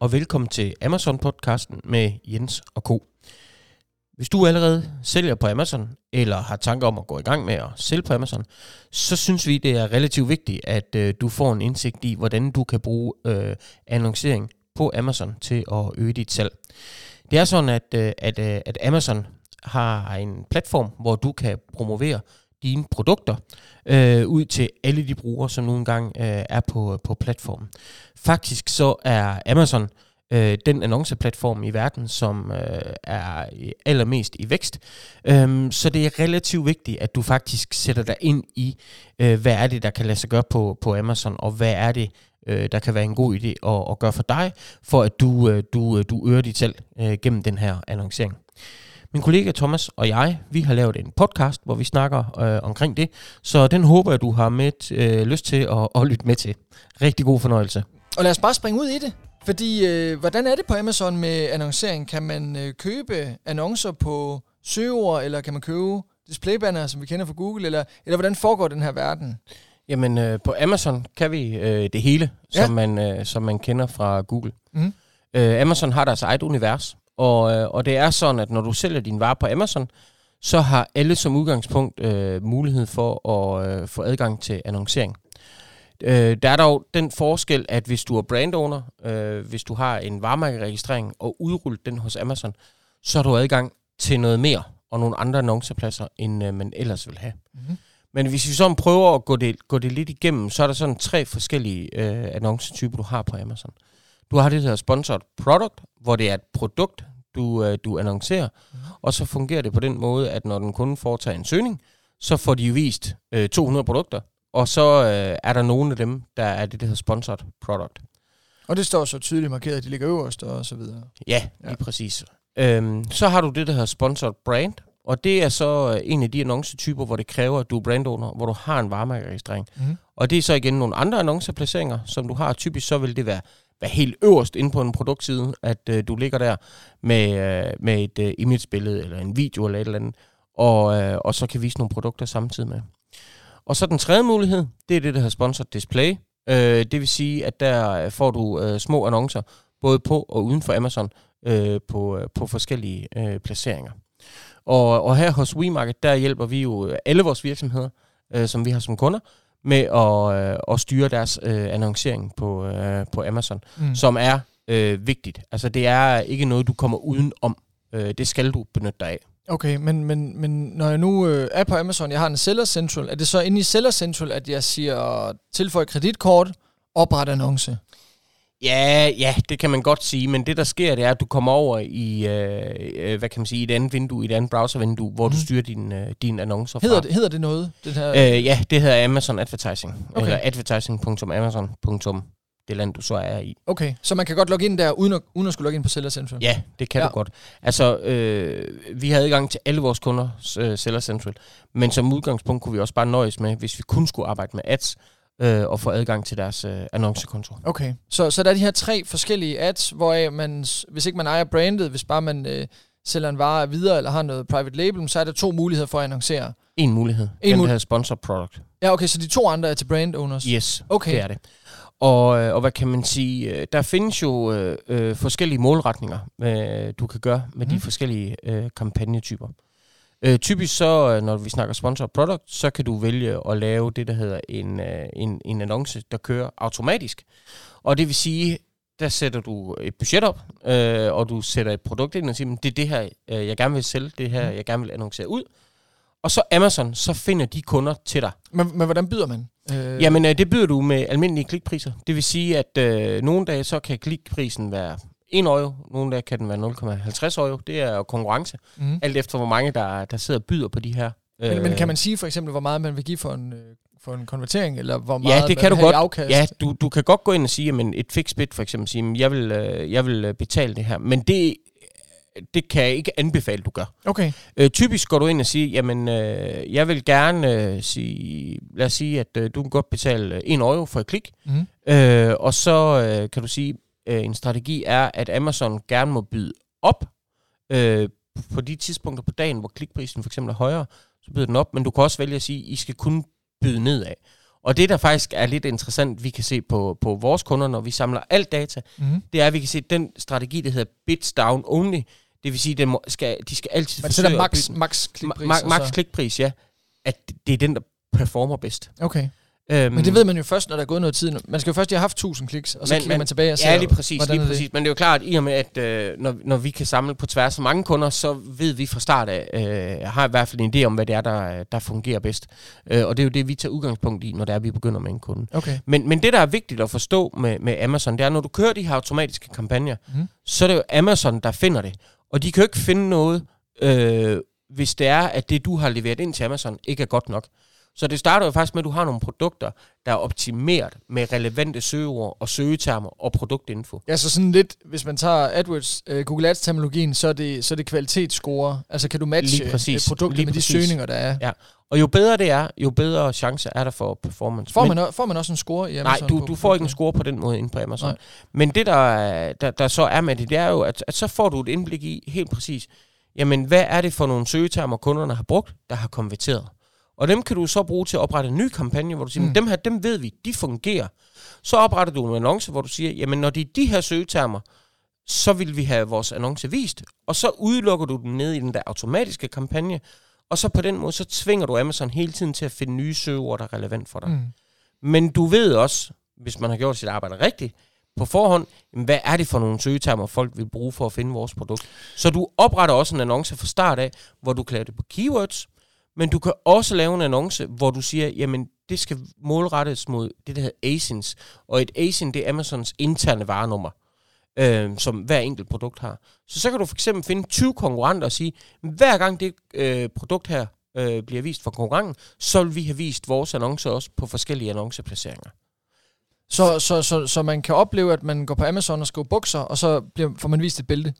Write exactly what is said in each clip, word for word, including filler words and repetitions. og velkommen til Amazon-podcasten med Jens og Co. Hvis du allerede sælger på Amazon, eller har tanker om at gå i gang med at sælge på Amazon, så synes vi, det er relativt vigtigt, at øh, du får en indsigt i, hvordan du kan bruge øh, annoncering på Amazon til at øge dit salg. Det er sådan, at, øh, at, øh, at Amazon har en platform, hvor du kan promovere dine produkter øh, ud til alle de brugere, som nu engang øh, er på, på platformen. Faktisk så er Amazon øh, den annonceplatform i verden, som øh, er allermest i vækst. Øhm, så det er relativt vigtigt, at du faktisk sætter dig ind i, øh, hvad er det, der kan lade sig gøre på, på Amazon, og hvad er det, øh, der kan være en god idé at, at gøre for dig, for at du, øh, du, øh, du øger dit salg øh, gennem den her annoncering. Min kollega Thomas og jeg, vi har lavet en podcast, hvor vi snakker øh, omkring det, så den håber jeg, du har med, øh, lyst til at, at lytte med til. Rigtig god fornøjelse. Og lad os bare springe ud i det, fordi øh, hvordan er det på Amazon med annoncering? Kan man øh, købe annoncer på søgeord, eller kan man købe displaybanner, som vi kender fra Google, eller, eller hvordan foregår den her verden? Jamen øh, på Amazon kan vi øh, det hele, ja. som, man, øh, som man kender fra Google. Mm. Øh, Amazon har deres eget univers. Og, og det er sådan, at når du sælger dine varer på Amazon, så har alle som udgangspunkt øh, mulighed for at øh, få adgang til annoncering. Øh, der er dog den forskel, at hvis du er brandowner, øh, hvis du har en varemærkeregistrering og udrullet den hos Amazon, så har du adgang til noget mere og nogle andre annoncepladser, end øh, man ellers vil have. Mm-hmm. Men hvis vi sådan prøver at gå det, gå det lidt igennem, så er der sådan tre forskellige øh, annoncetyper, du har på Amazon. Du har det, der hedder sponsored product, hvor det er et produkt, du, du annoncerer, og så fungerer det på den måde, at når den kunde foretager en søgning, så får de jo vist øh, to hundrede produkter, og så øh, er der nogle af dem, der er det, der hedder sponsored product. Og det står så tydeligt markeret, at de ligger øverst og så videre. Ja, lige ja. præcis. Øhm, så har du det, der hedder sponsored brand, og det er så en af de annoncetyper, hvor det kræver, at du er brandowner, hvor du har en varemærkeregistrering. Mm-hmm. Og det er så igen nogle andre annonceplaceringer, som du har. Typisk så vil det være Vær helt øverst inde på en produktside, at øh, du ligger der med, øh, med et øh, imagebillede eller en video eller et eller andet, og, øh, og så kan vise nogle produkter samtidig med. Og så den tredje mulighed, det er det, der hedder sponsored display. Øh, det vil sige, at der får du øh, små annoncer, både på og uden for Amazon, øh, på, øh, på forskellige øh, placeringer. Og, og her hos WeMarket, der hjælper vi jo alle vores virksomheder, øh, som vi har som kunder, med at, øh, at styre deres øh, annoncering på, øh, på Amazon, mm. som er øh, vigtigt. Altså, det er ikke noget, du kommer udenom. Øh, det skal du benytte dig af. Okay, men, men, men når jeg nu øh, er på Amazon, jeg har en Seller Central, er det så inde i Seller Central, at jeg siger, tilføj kreditkort, opret annonce? Ja, ja, det kan man godt sige, men det, der sker, det er, at du kommer over i, øh, hvad kan man sige, et andet vindue, et andet browservindue, hvor mm. du styrer dine øh, din annoncer hedder fra. Det, hedder det noget? Det her? Øh, ja, det hedder Amazon Advertising, okay. Eller advertising punktum amazon punktum det land, du så er i. Okay, så man kan godt logge ind der, uden at, uden at skulle logge ind på Seller Central? Ja, det kan ja. du godt. Altså, øh, vi har adgang til alle vores kunders øh, Seller Central, men som udgangspunkt kunne vi også bare nøjes med, hvis vi kun skulle arbejde med ads, og få adgang til deres øh, annoncekonto. Okay, så, så der er de her tre forskellige ads, hvoraf man, hvis ikke man ejer brandet, hvis bare man øh, sælger en vare videre, eller har noget private label, så er der to muligheder for at annoncere. En mulighed, en den mul- hedder sponsored product. Ja, okay, så de to andre er til brand owners? Yes, okay. Det er det. Og, og hvad kan man sige, der findes jo øh, forskellige målretninger, øh, du kan gøre med mm. de forskellige øh, kampagnetyper. Øh, typisk så, når vi snakker sponsored product, så kan du vælge at lave det, der hedder en, en, en annonce, der kører automatisk. Og det vil sige, der sætter du et budget op, øh, og du sætter et produkt ind og siger, det er det her, jeg gerne vil sælge, det her, jeg gerne vil annoncere ud. Og så Amazon, så finder de kunder til dig. Men, men hvordan byder man? Øh... Jamen, det byder du med almindelige klikpriser. Det vil sige, at øh, nogle dage, så kan klikprisen være en euro, nogle dage kan den være nul komma halvtreds euro. Det er jo konkurrence, mm. alt efter hvor mange, der, der sidder og byder på de her. Men, øh, men kan man sige for eksempel, hvor meget man vil give for en, for en konvertering, eller hvor meget ja, det kan man vil have i afkast? Ja, du, du kan godt gå ind og sige, at et fixed bid for eksempel, sige, at jeg vil, jeg vil betale det her, men det, det kan jeg ikke anbefale, du gør. Okay. Øh, typisk går du ind og siger, jamen, øh, jeg vil gerne øh, sige, lad os sige, at øh, du kan godt betale en euro for et klik, mm. øh, og så øh, kan du sige, en strategi er, at Amazon gerne må byde op øh, på de tidspunkter på dagen, hvor klikprisen for eksempel er højere, så byder den op, men du kan også vælge at sige, at I skal kun byde nedad. Og det, der faktisk er lidt interessant, vi kan se på, på vores kunder, når vi samler alt data, mm. det er, at vi kan se den strategi, der hedder bids down only. Det vil sige, at den skal, de skal altid man forsøge... Man max, max klikpris. Ma- max klikpris, ja. At det er den, der performer bedst. Okay. Øhm, Men det ved man jo først, når der er gået noget tid. Man skal jo først lige have haft tusind kliks, og så man, klikker man, man tilbage og ser... Ja, lige præcis. Lige præcis. Det? Men det er jo klart, at i og med, at øh, når, når vi kan samle på tværs af mange kunder, så ved vi fra start af, øh, har i hvert fald en idé om, hvad det er, der, der fungerer bedst. Øh, og det er jo det, vi tager udgangspunkt i, når det er, vi begynder med en kunde. Okay. Men, men det, der er vigtigt at forstå med, med Amazon, det er, når du kører de her automatiske kampagner, mm. så er det jo Amazon, der finder det. Og de kan jo ikke finde noget, øh, hvis det er, at det, du har leveret ind til Amazon, ikke er godt nok. Så det starter jo faktisk med, at du har nogle produkter, der er optimeret med relevante søgeord og søgetermer og produktinfo. Ja, så sådan lidt, hvis man tager AdWords, øh, Google Ads-terminologien, så er det, så er det kvalitetsscore. Altså kan du matche produkter med de søgninger, der er. Ja. Og jo bedre det er, jo bedre chance er der for performance. Får man, Men, får man også en score i Amazon? Nej, du, du får ikke en score på den måde inde på Amazon. Nej. Men det, der, der, der så er med det, det er jo, at, at så får du et indblik i helt præcis, jamen hvad er det for nogle søgetermer, kunderne har brugt, der har konverteret? Og dem kan du så bruge til at oprette en ny kampagne, hvor du siger, mm. dem her, dem ved vi, de fungerer. Så opretter du en annonce, hvor du siger, jamen når det er de her søgetermer, så vil vi have vores annonce vist. Og så udelukker du den ned i den der automatiske kampagne, og så på den måde, så tvinger du Amazon hele tiden til at finde nye søgeord, der er relevant for dig. Mm. Men du ved også, hvis man har gjort sit arbejde rigtigt, på forhånd, hvad er det for nogle søgetermer, folk vil bruge for at finde vores produkt. Så du opretter også en annonce fra start af, hvor du klæder det på keywords, men du kan også lave en annonce, hvor du siger, jamen det skal målrettes mod det, der hedder A S I Ns. Og et A S I N, det er Amazons interne varenummer, øh, som hver enkelt produkt har. Så så kan du for eksempel finde tyve konkurrenter og sige, hver gang det øh, produkt her øh, bliver vist for konkurrenten, så vil vi have vist vores annoncer også på forskellige annonceplaceringer. Så, så, så, så man kan opleve, at man går på Amazon og skriver bukser, og så bliver, får man vist et bælte?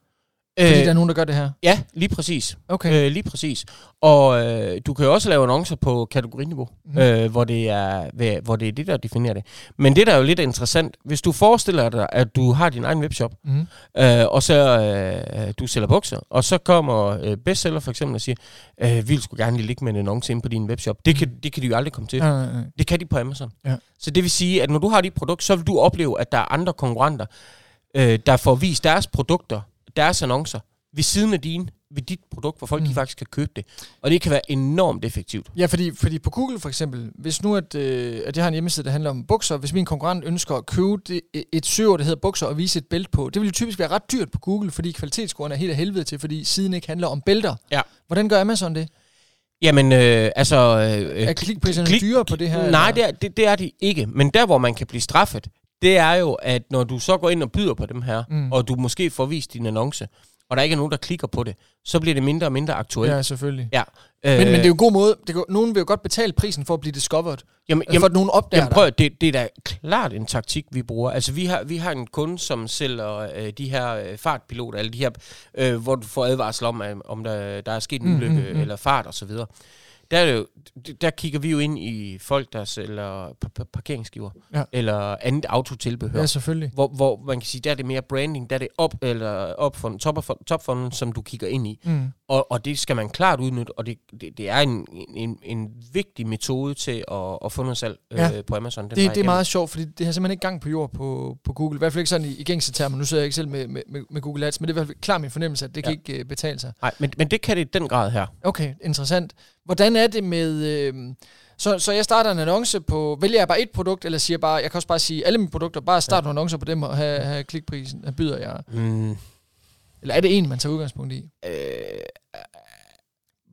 Fordi øh, der er nogen, der gør det her? Ja, lige præcis. Okay. Øh, lige præcis. Og øh, du kan jo også lave annoncer på kategoriniveau, mm. øh, hvor, det er, hvor det er det, der definerer det. Men det, der er jo lidt interessant, hvis du forestiller dig, at du har din egen webshop, mm. øh, og så øh, du sælger bukser, og så kommer øh, bestseller for eksempel og siger, øh, vi vil sgu gerne lige ligge med en annonce inde på din webshop. Det kan, det kan de jo aldrig komme til. Nej, nej, nej. Det kan de på Amazon. Ja. Så det vil sige, at når du har dit produkt, så vil du opleve, at der er andre konkurrenter, øh, der får vist deres produkter, deres annoncer ved siden af dine, ved dit produkt, hvor folk mm. de faktisk kan købe det. Og det kan være enormt effektivt. Ja, fordi, fordi på Google for eksempel, hvis nu, at, øh, at jeg har en hjemmeside, der handler om bukser, hvis min konkurrent ønsker at købe det, et søgeord, der hedder bukser, og vise et bælte på, det vil jo typisk være ret dyrt på Google, fordi kvalitetsscoren er helt af helvede til, fordi siden ikke handler om bælter. Ja. Hvordan gør Amazon det? Jamen, øh, altså... Øh, er klikpriserne klik, dyre på det her? Nej, det er, det, det er de ikke. Men der, hvor man kan blive straffet, det er jo, at når du så går ind og byder på dem her, mm. og du måske får vist din annonce, og der ikke er nogen, der klikker på det, så bliver det mindre og mindre aktuelt. Ja, selvfølgelig. Ja. Øh, men, men det er jo en god måde. Det kan, nogen vil jo godt betale prisen for at blive discovered. Jamen, jamen, for at nogen opdager jamen, prøv, det. Det er da klart en taktik, vi bruger. Altså, vi har, vi har en kunde, som sælger øh, de her øh, fartpiloter, eller de her, øh, hvor du får advarsel om, om der, der er sket en ulykke, mm, mm, mm. eller fart osv. Der, er jo, der kigger vi jo ind i folk, der sælger parkeringsgiver, ja. Eller andet autotilbehør. Ja, selvfølgelig. Hvor, hvor man kan sige, der er det mere branding, der er det op, eller op for, top for, top for, som du kigger ind i. Mm. Og, og det skal man klart udnytte, og det, det, det er en, en, en vigtig metode til at, at få noget salg ja. øh, på Amazon. Den det, det er meget sjovt, fordi det har simpelthen ikke gang på jord på, på Google. I hvert fald ikke sådan i, i gængse termer. Nu sidder jeg ikke selv med, med, med Google Ads, men det er i hvert fald klar min fornemmelse, at det ja. kan ikke uh, betale sig. Nej, men, men det kan det i den grad her. Okay, interessant. Hvordan er det med... Øh, så, så jeg starter en annonce på... Vælger jeg bare et produkt, eller siger bare... Jeg kan også bare sige, alle mine produkter, bare start ja. nogle annoncer på dem, og have, have klikprisen, der byder jeg. Mm. Eller er det en, man tager udgangspunkt i? Øh,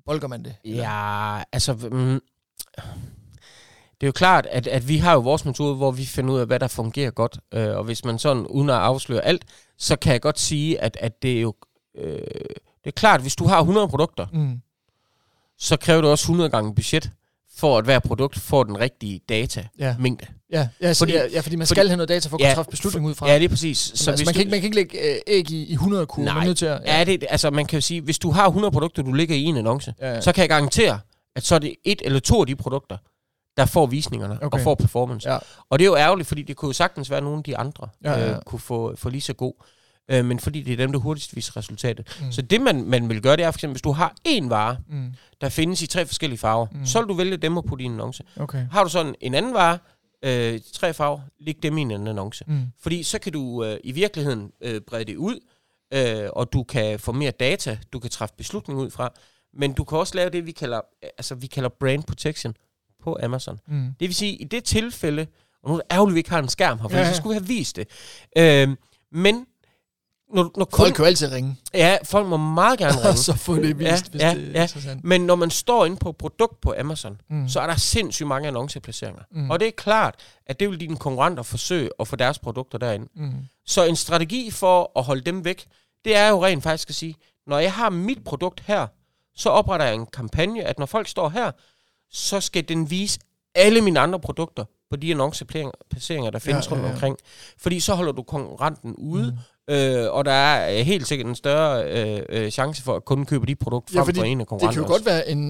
Bolker man det? Eller? Ja, altså... Mm, det er jo klart, at, at vi har jo vores metode, hvor vi finder ud af, hvad der fungerer godt. Øh, og hvis man sådan, uden at afsløre alt, så kan jeg godt sige, at, at det er jo... Øh, det er klart, hvis du har hundrede produkter... Mm. så kræver det også hundrede gange budget, for at hver produkt får den rigtige datamængde. Ja. Ja, fordi, ja, ja, fordi man fordi, skal have noget data for at kunne ja, træffe beslutning ud fra. Ja, det er præcis. Så altså, man, kan ikke, man kan ikke lægge øh, æg i, i hundrede kurver. Nej, man er nødt til at, ja. Ja, det, altså, man kan jo sige, hvis du har hundrede produkter, du ligger i en annonce, ja, ja. så kan jeg garantere, at så er det et eller to af de produkter, der får visningerne okay. og får performance. Ja. Og det er jo ærgerligt, fordi det kunne jo sagtens være, at nogle af de andre ja, ja, ja. Øh, kunne få, få lige så god. øh, men fordi det er dem, der hurtigst viser resultatet. Mm. Så det, man, man vil gøre, det er for eksempel, hvis du har én vare, mm. der findes i tre forskellige farver, mm. så vil du vælge dem og putte i en annonce. Okay. Har du sådan en anden vare, øh, tre farver, læg dem i en anden annonce. Mm. Fordi så kan du øh, i virkeligheden øh, brede det ud, øh, og du kan få mere data, du kan træffe beslutninger ud fra, men du kan også lave det, vi kalder, altså, vi kalder brand protection på Amazon. Mm. Det vil sige, i det tilfælde, og nu er det ærgerligt, vi ikke har en skærm her, for ja, ja. så skulle vi have vist det. Øhm, men når, når folk kun, kan jo altid ringe. Ja, folk må meget gerne ringe. Så få det vist, ja, hvis ja, det er ja. interessant. Men når man står inde på produkt på Amazon, mm. så er der sindssygt mange annonceplaceringer. Mm. Og det er klart, at det vil dine konkurrenter forsøge at få deres produkter derinde. Mm. Så en strategi for at holde dem væk, det er jo rent faktisk at sige, når jeg har mit produkt her, så opretter jeg en kampagne, at når folk står her, så skal den vise alle mine andre produkter på de annonceplaceringer, der findes ja, rundt ja, ja. omkring. Fordi så holder du konkurrenten ude, mm. øh, og der er helt sikkert en større øh, chance for, at kunden køber de produkter ja, frem for en af konkurrenten. Det kan jo også godt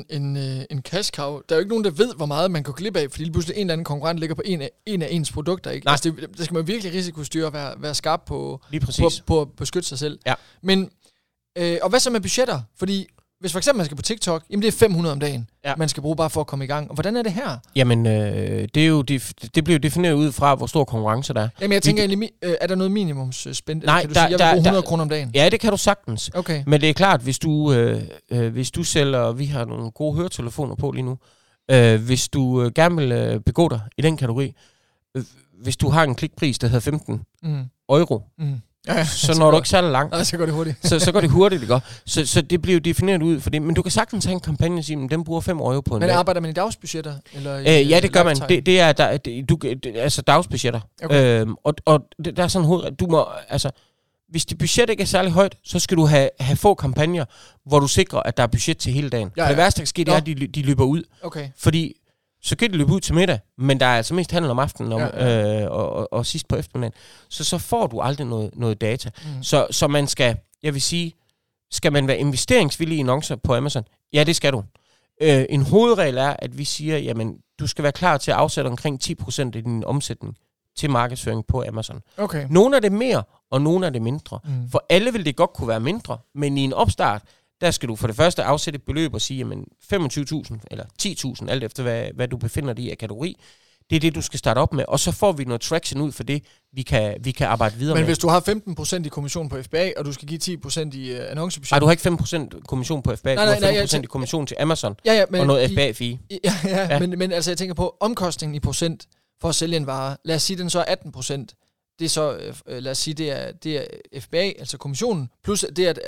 være en, en, en cash cow. Der er jo ikke nogen, der ved, hvor meget man går glip af, fordi pludselig en eller anden konkurrent ligger på en af, en af ens produkter. Ikke? Altså det, der skal man virkelig risikostyre og være, være skarp på, på, på at beskytte sig selv. Ja. Men, øh, og hvad så med budgetter? Fordi hvis for eksempel man skal på TikTok, jamen det er fem hundrede om dagen, ja. man skal bruge bare for at komme i gang. Og hvordan er det her? Jamen, øh, det, er jo, det, det bliver jo defineret ud fra, hvor stor konkurrence der er. Jamen, jeg tænker egentlig, øh, er der noget minimumsspændt? Nej, kan du der, sige, jeg vil bruge hundrede der, kroner om dagen? Ja, det kan du sagtens. Okay. Men det er klart, hvis du, øh, øh, hvis du sælger, vi har nogle gode høretelefoner på lige nu, øh, hvis du øh, gerne vil øh, begå dig i den kategori, øh, hvis du har en klikpris, der hedder femten euro, mm. Ja, ja, så, så når du ikke særlig langt. Ja, så går det hurtigt. så, så går det hurtigt, det går. Så, så det bliver jo defineret ud for det. Men du kan sagtens have en kampagne og sige, at den bruger fem euro på en Men dag. Arbejder man i dagsbudgetter? Eller i, øh, ja, det gør man. Det, det er der, det, du, det, altså dagsbudgetter. Okay. Øhm, og og det, der er sådan hoved, du må, altså, hvis dit budget ikke er særlig højt, så skal du have, have få kampagner, hvor du sikrer, at der er budget til hele dagen. Ja, ja. Det værste, der sker, det er, at de, de løber ud. Okay. Fordi så kan det løbe ud til middag, men der er altså mest handel om aftenen om, ja, ja. Øh, og, og, og sidst på eftermiddagen. Så, så får du aldrig noget, noget data. Mm. Så, så man skal, jeg vil sige, skal man være investeringsvillig i annoncer på Amazon? Ja, det skal du. Øh, en hovedregel er, at vi siger, jamen, du skal være klar til at afsætte omkring ti procent af din omsætning til markedsføring på Amazon. Okay. Nogle af det mere, og nogle af det mindre. Mm. For alle vil det godt kunne være mindre, men i en opstart, der skal du for det første afsætte et beløb og sige, jamen femogtyve tusind eller ti tusind, alt efter hvad, hvad du befinder dig i af kategori. Det er det, du skal starte op med, og så får vi noget traction ud for det, vi kan, vi kan arbejde videre Men med. Men hvis du har femten procent i kommission på F B A, og du skal give ti procent i uh, annoncebudget... Nej, du har ikke femten procent kommission på F B A, nej, nej, du har femten procent nej, tænker, i kommission til Amazon ja, ja, men, og noget F B A-fee. Ja, ja, ja, ja. Men, men altså jeg tænker på omkostningen i procent for at sælge en vare. Lad os sige, den så er atten procent. Det er så, øh, lad os sige, det er, det er F B A, altså kommissionen, plus det er... At,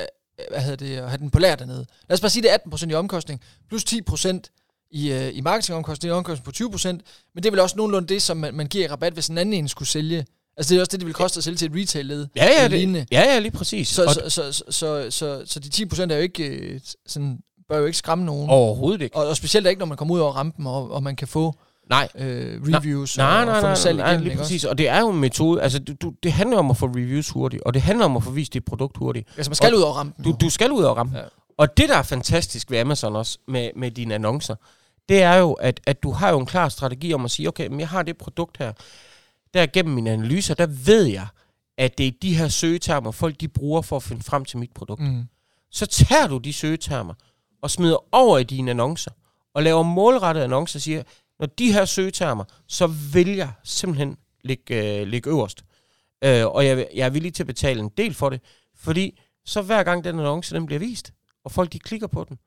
hvad hedder det, at have den på lager dernede. Lad os bare sige, det er atten procent i omkostning, plus ti procent i, øh, i marketingomkostning, en omkostning på tyve procent, men det er vel også nogenlunde det, som man, man giver i rabat, hvis en anden en skulle sælge. Altså det er også det, det vil koste at sælge til et retail-led. Ja, ja, det, ja, ja lige præcis. Så, så, så, så, så, så, så de ti procent er jo ikke øh, sådan, bør jo ikke skræmme nogen. Overhovedet ikke. Og, og specielt ikke, når man kommer ud over rampen, og, og man kan få nej. Øh, reviews nej, og, nej, og få nej, salg nej, igennem. Nej, lige ikke præcis. Også? Og det er jo en metode. Altså, du, du, det handler om at få reviews hurtigt, og det handler om at få vist dit produkt hurtigt. Altså, man skal og ud over rampen. Du, du skal ud over rampen. Ja. Og det, der er fantastisk ved Amazon også, med, med dine annoncer, det er jo, at, at du har jo en klar strategi om at sige, okay, men jeg har det produkt her, der gennem mine analyser, der ved jeg, at det er de her søgetermer, folk de bruger for at finde frem til mit produkt. Mm. Så tager du de søgetermer, og smider over i dine annoncer, og laver målrettede annoncer, og siger, når de her søgetermer, så vil jeg simpelthen ligge, øh, ligge øverst. Øh, og jeg, jeg er villig til at betale en del for det, fordi så hver gang den annonce den bliver vist, og folk de klikker på den,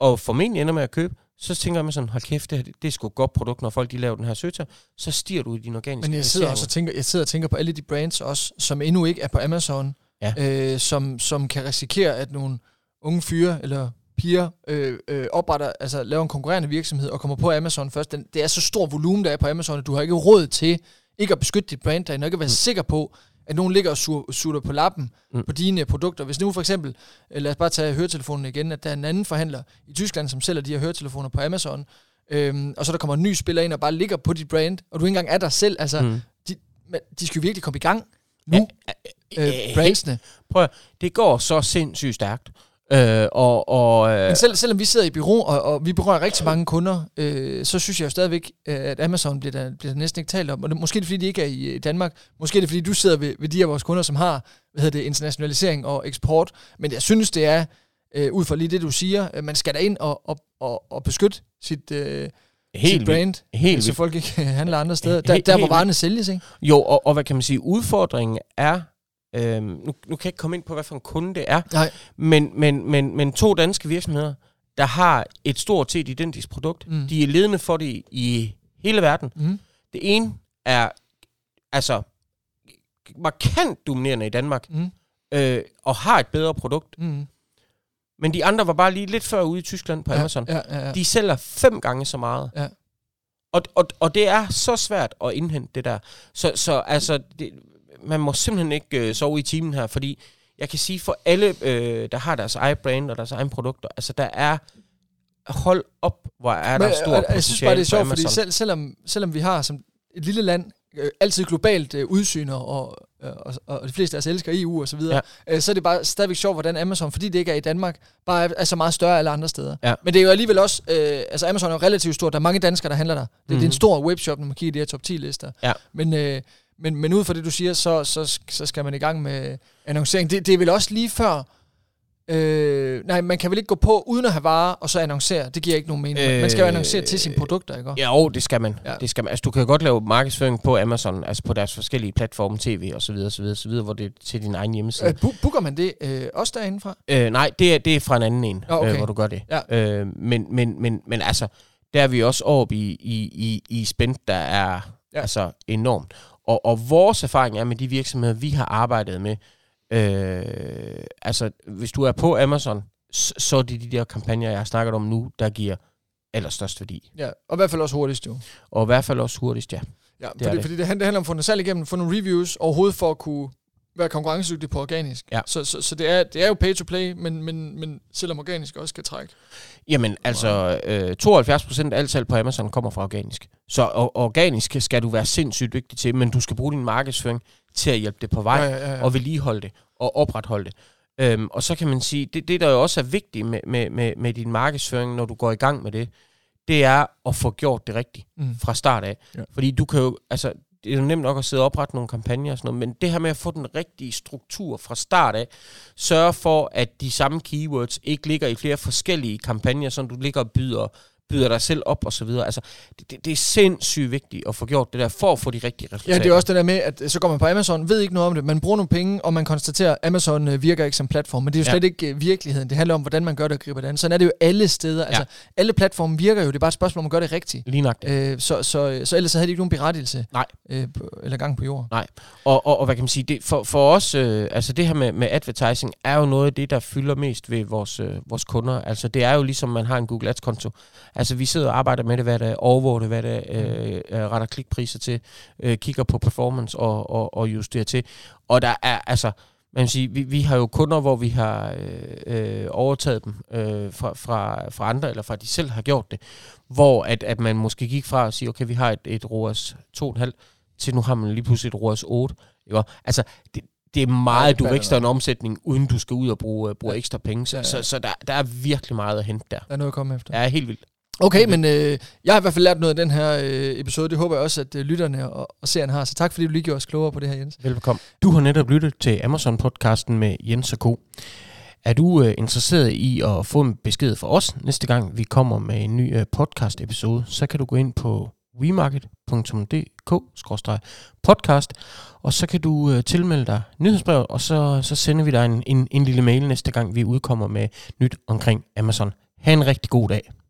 og formentlig ender med at købe, så tænker man sådan, hold kæft, det, det er sgu et godt produkt, når folk de laver den her søgeterm, så stiger du i din organiske. Men jeg sidder, også og tænker, jeg sidder og tænker på alle de brands også, som endnu ikke er på Amazon, ja. øh, som, som kan risikere, at nogle unge fyre, eller... piger øh, øh, opretter, altså laver en konkurrerende virksomhed og kommer på Amazon først. Den, det er så stor volumen, der er på Amazon, at du har ikke råd til ikke at beskytte dit brand, der er ikke at være mm. sikker på, at nogen ligger og sur, sutter på lappen mm. på dine produkter. Hvis nu for eksempel, øh, lad os bare tage høretelefonen igen, at der er en anden forhandler i Tyskland, som sælger de her høretelefoner på Amazon, øh, og så der kommer en ny spiller ind og bare ligger på dit brand, og du ikke engang er dig selv. Altså, mm. de, de skal jo virkelig komme i gang nu, ja, ja, ja, brandsene. Prøv, det går så sindssygt stærkt. Øh, og, og, øh, Men selv, selvom vi sidder i bureau, og, og vi berører rigtig mange kunder, øh, så synes jeg jo stadigvæk, at Amazon bliver der, bliver der næsten ikke talt om. Og det, måske er det, fordi de ikke er i Danmark. Måske er det, fordi du sidder ved, ved de af vores kunder, som har hvad hedder det, internationalisering og eksport. Men jeg synes, det er, øh, ud fra lige det, du siger, øh, man skal da ind og, og, og, og beskytte sit... Øh, Helt brand, helt så folk ikke handler andre steder. Der, der hvor varerne sælges, ikke? Jo, og, og hvad kan man sige, udfordringen er, øhm, nu, nu kan jeg ikke komme ind på, hvad for en kunde det er, men, men, men, men to danske virksomheder, der har et stort set identisk produkt, mm. de er ledende for det i hele verden. Mm. Det ene er altså markant dominerende i Danmark, mm. øh, og har et bedre produkt. Mm. Men de andre var bare lige lidt før ude i Tyskland på ja, Amazon. Ja, ja, ja. De sælger fem gange så meget. Ja. Og, og, og det er så svært at indhente det der. Så, så altså, det, man må simpelthen ikke øh, sove i timen her, fordi jeg kan sige for alle, øh, der har deres egen brand og deres egen produkter, altså der er, hold op, hvor er der stor potentiale på Amazon. Jeg synes bare, det er sjovt, fordi selv, selvom, selvom vi har som et lille land, Øh, altid globalt øh, udsyner, og, øh, og, og de fleste af os elsker E U og så videre, ja. øh, så er det bare stadigvæk sjovt, hvordan Amazon, fordi det ikke er i Danmark, bare er, er så meget større alle andre steder. Ja. Men det er jo alligevel også, øh, altså Amazon er jo relativt stor, der er mange danskere, der handler der. Det, mm-hmm. det er en stor webshop, når man kigger i de her top ti lister. Ja. Men, øh, men, men ud fra det, du siger, så, så, så skal man i gang med annoncering. Det, det er vel også lige før, Øh, nej, man kan vel ikke gå på uden at have varer og så annoncere. Det giver ikke nogen mening. Øh, man skal jo annoncere til sine produkter, ikke? Ja, jo, det skal man. Ja. Det skal man. Altså, du kan godt lave markedsføring på Amazon, altså på deres forskellige platforme, tv og så videre, så videre, så videre, hvor det er til din egen hjemmeside. Øh, bu- booker man det øh, også derinde fra? Øh, nej, det er det er fra en anden en, oh, okay. øh, hvor du gør det. Ja. Øh, men men men men altså, der er vi også oppe i i i i spænd, der er ja. altså enormt. Og og vores erfaring er med de virksomheder, vi har arbejdet med. Øh, altså, hvis du er på Amazon, så, så er det de der kampagner, jeg har snakket om nu, der giver allerstørst værdi. Ja, og i hvert fald også hurtigst jo. Og i hvert fald også hurtigst, ja. Ja, det fordi, det. fordi det handler om at få noget salg igennem, få nogle reviews overhovedet for at kunne være konkurrencedygtig på organisk. Ja. Så, så, så det, er, det er jo pay-to-play, men, men, men selvom organisk også kan trække. Jamen, altså, øh, tooghalvfjerds procent af alt salg på Amazon kommer fra organisk. Så og, organisk skal du være sindssygt dygtig til, men du skal bruge din markedsføring til at hjælpe det på vej, ja, ja, ja. og vedligeholde det, og opretholde det. Øhm, og så kan man sige, det, det der jo også er vigtigt med, med, med, med din markedsføring, når du går i gang med det, det er at få gjort det rigtigt mm. fra start af. Ja. Fordi du kan jo, altså, det er jo nemt nok at sidde og oprette nogle kampagner og sådan noget, men det her med at få den rigtige struktur fra start af, sørge for, at de samme keywords ikke ligger i flere forskellige kampagner, som du ligger og byder, byder dig selv op og så videre. Altså, det, det er sindssygt vigtigt at få gjort det der, for at få de rigtige resultater. Ja, det er også det der med, at så går man på Amazon, ved ikke noget om det, man bruger nogle penge, og man konstaterer, at Amazon virker ikke som platform, men det er jo ja. slet ikke virkeligheden. Det handler om, hvordan man gør det og griber det an. Sådan er det jo alle steder. Altså, ja. alle platforme virker jo, det er bare et spørgsmål, om man gør det rigtigt. Lige nok det. Øh, så, så, så ellers havde de ikke nogen berettigelse. Nej. Øh, eller gang på jorden. Nej. Og, og, og hvad kan man sige, det, for, for os, øh, altså det her med, med advertising, er jo noget af det, der fylder mest ved vores, øh, vores kunder. Altså det er jo ligesom, man har en Google Ads-konto. Altså, vi sidder og arbejder med det, hvad der overvåger det, hvad der øh, retter klikpriser til, øh, kigger på performance og, og, og justerer til. Og der er, altså, man kan sige, vi, vi har jo kunder, hvor vi har øh, overtaget dem øh, fra, fra, fra andre, eller fra de selv har gjort det, hvor at, at man måske gik fra at sige, okay, vi har et, et ROAS to komma fem, til nu har man lige pludselig et ROAS otte. Ikke? Altså, det, det er meget, du vækster en omsætning, uden du skal ud og bruge, bruge ja. ekstra penge. Så, ja, ja. så, så der, der er virkelig meget at hente der. Der er noget at komme efter. Ja, helt vildt. Okay, men øh, jeg har i hvert fald lært noget af den her øh, episode. Det håber jeg også, at øh, lytterne og, og seerne har. Så tak, fordi du lige gjorde os klogere på det her, Jens. Velbekomme. Du har netop lyttet til Amazon-podcasten med Jens og Co. Er du øh, interesseret i at få en besked fra os næste gang, vi kommer med en ny øh, podcast-episode, så kan du gå ind på wemarket punktum d k skråstreg podcast, og så kan du øh, tilmelde dig nyhedsbrevet, og så, så sender vi dig en, en, en lille mail næste gang, vi udkommer med nyt omkring Amazon. Ha' en rigtig god dag.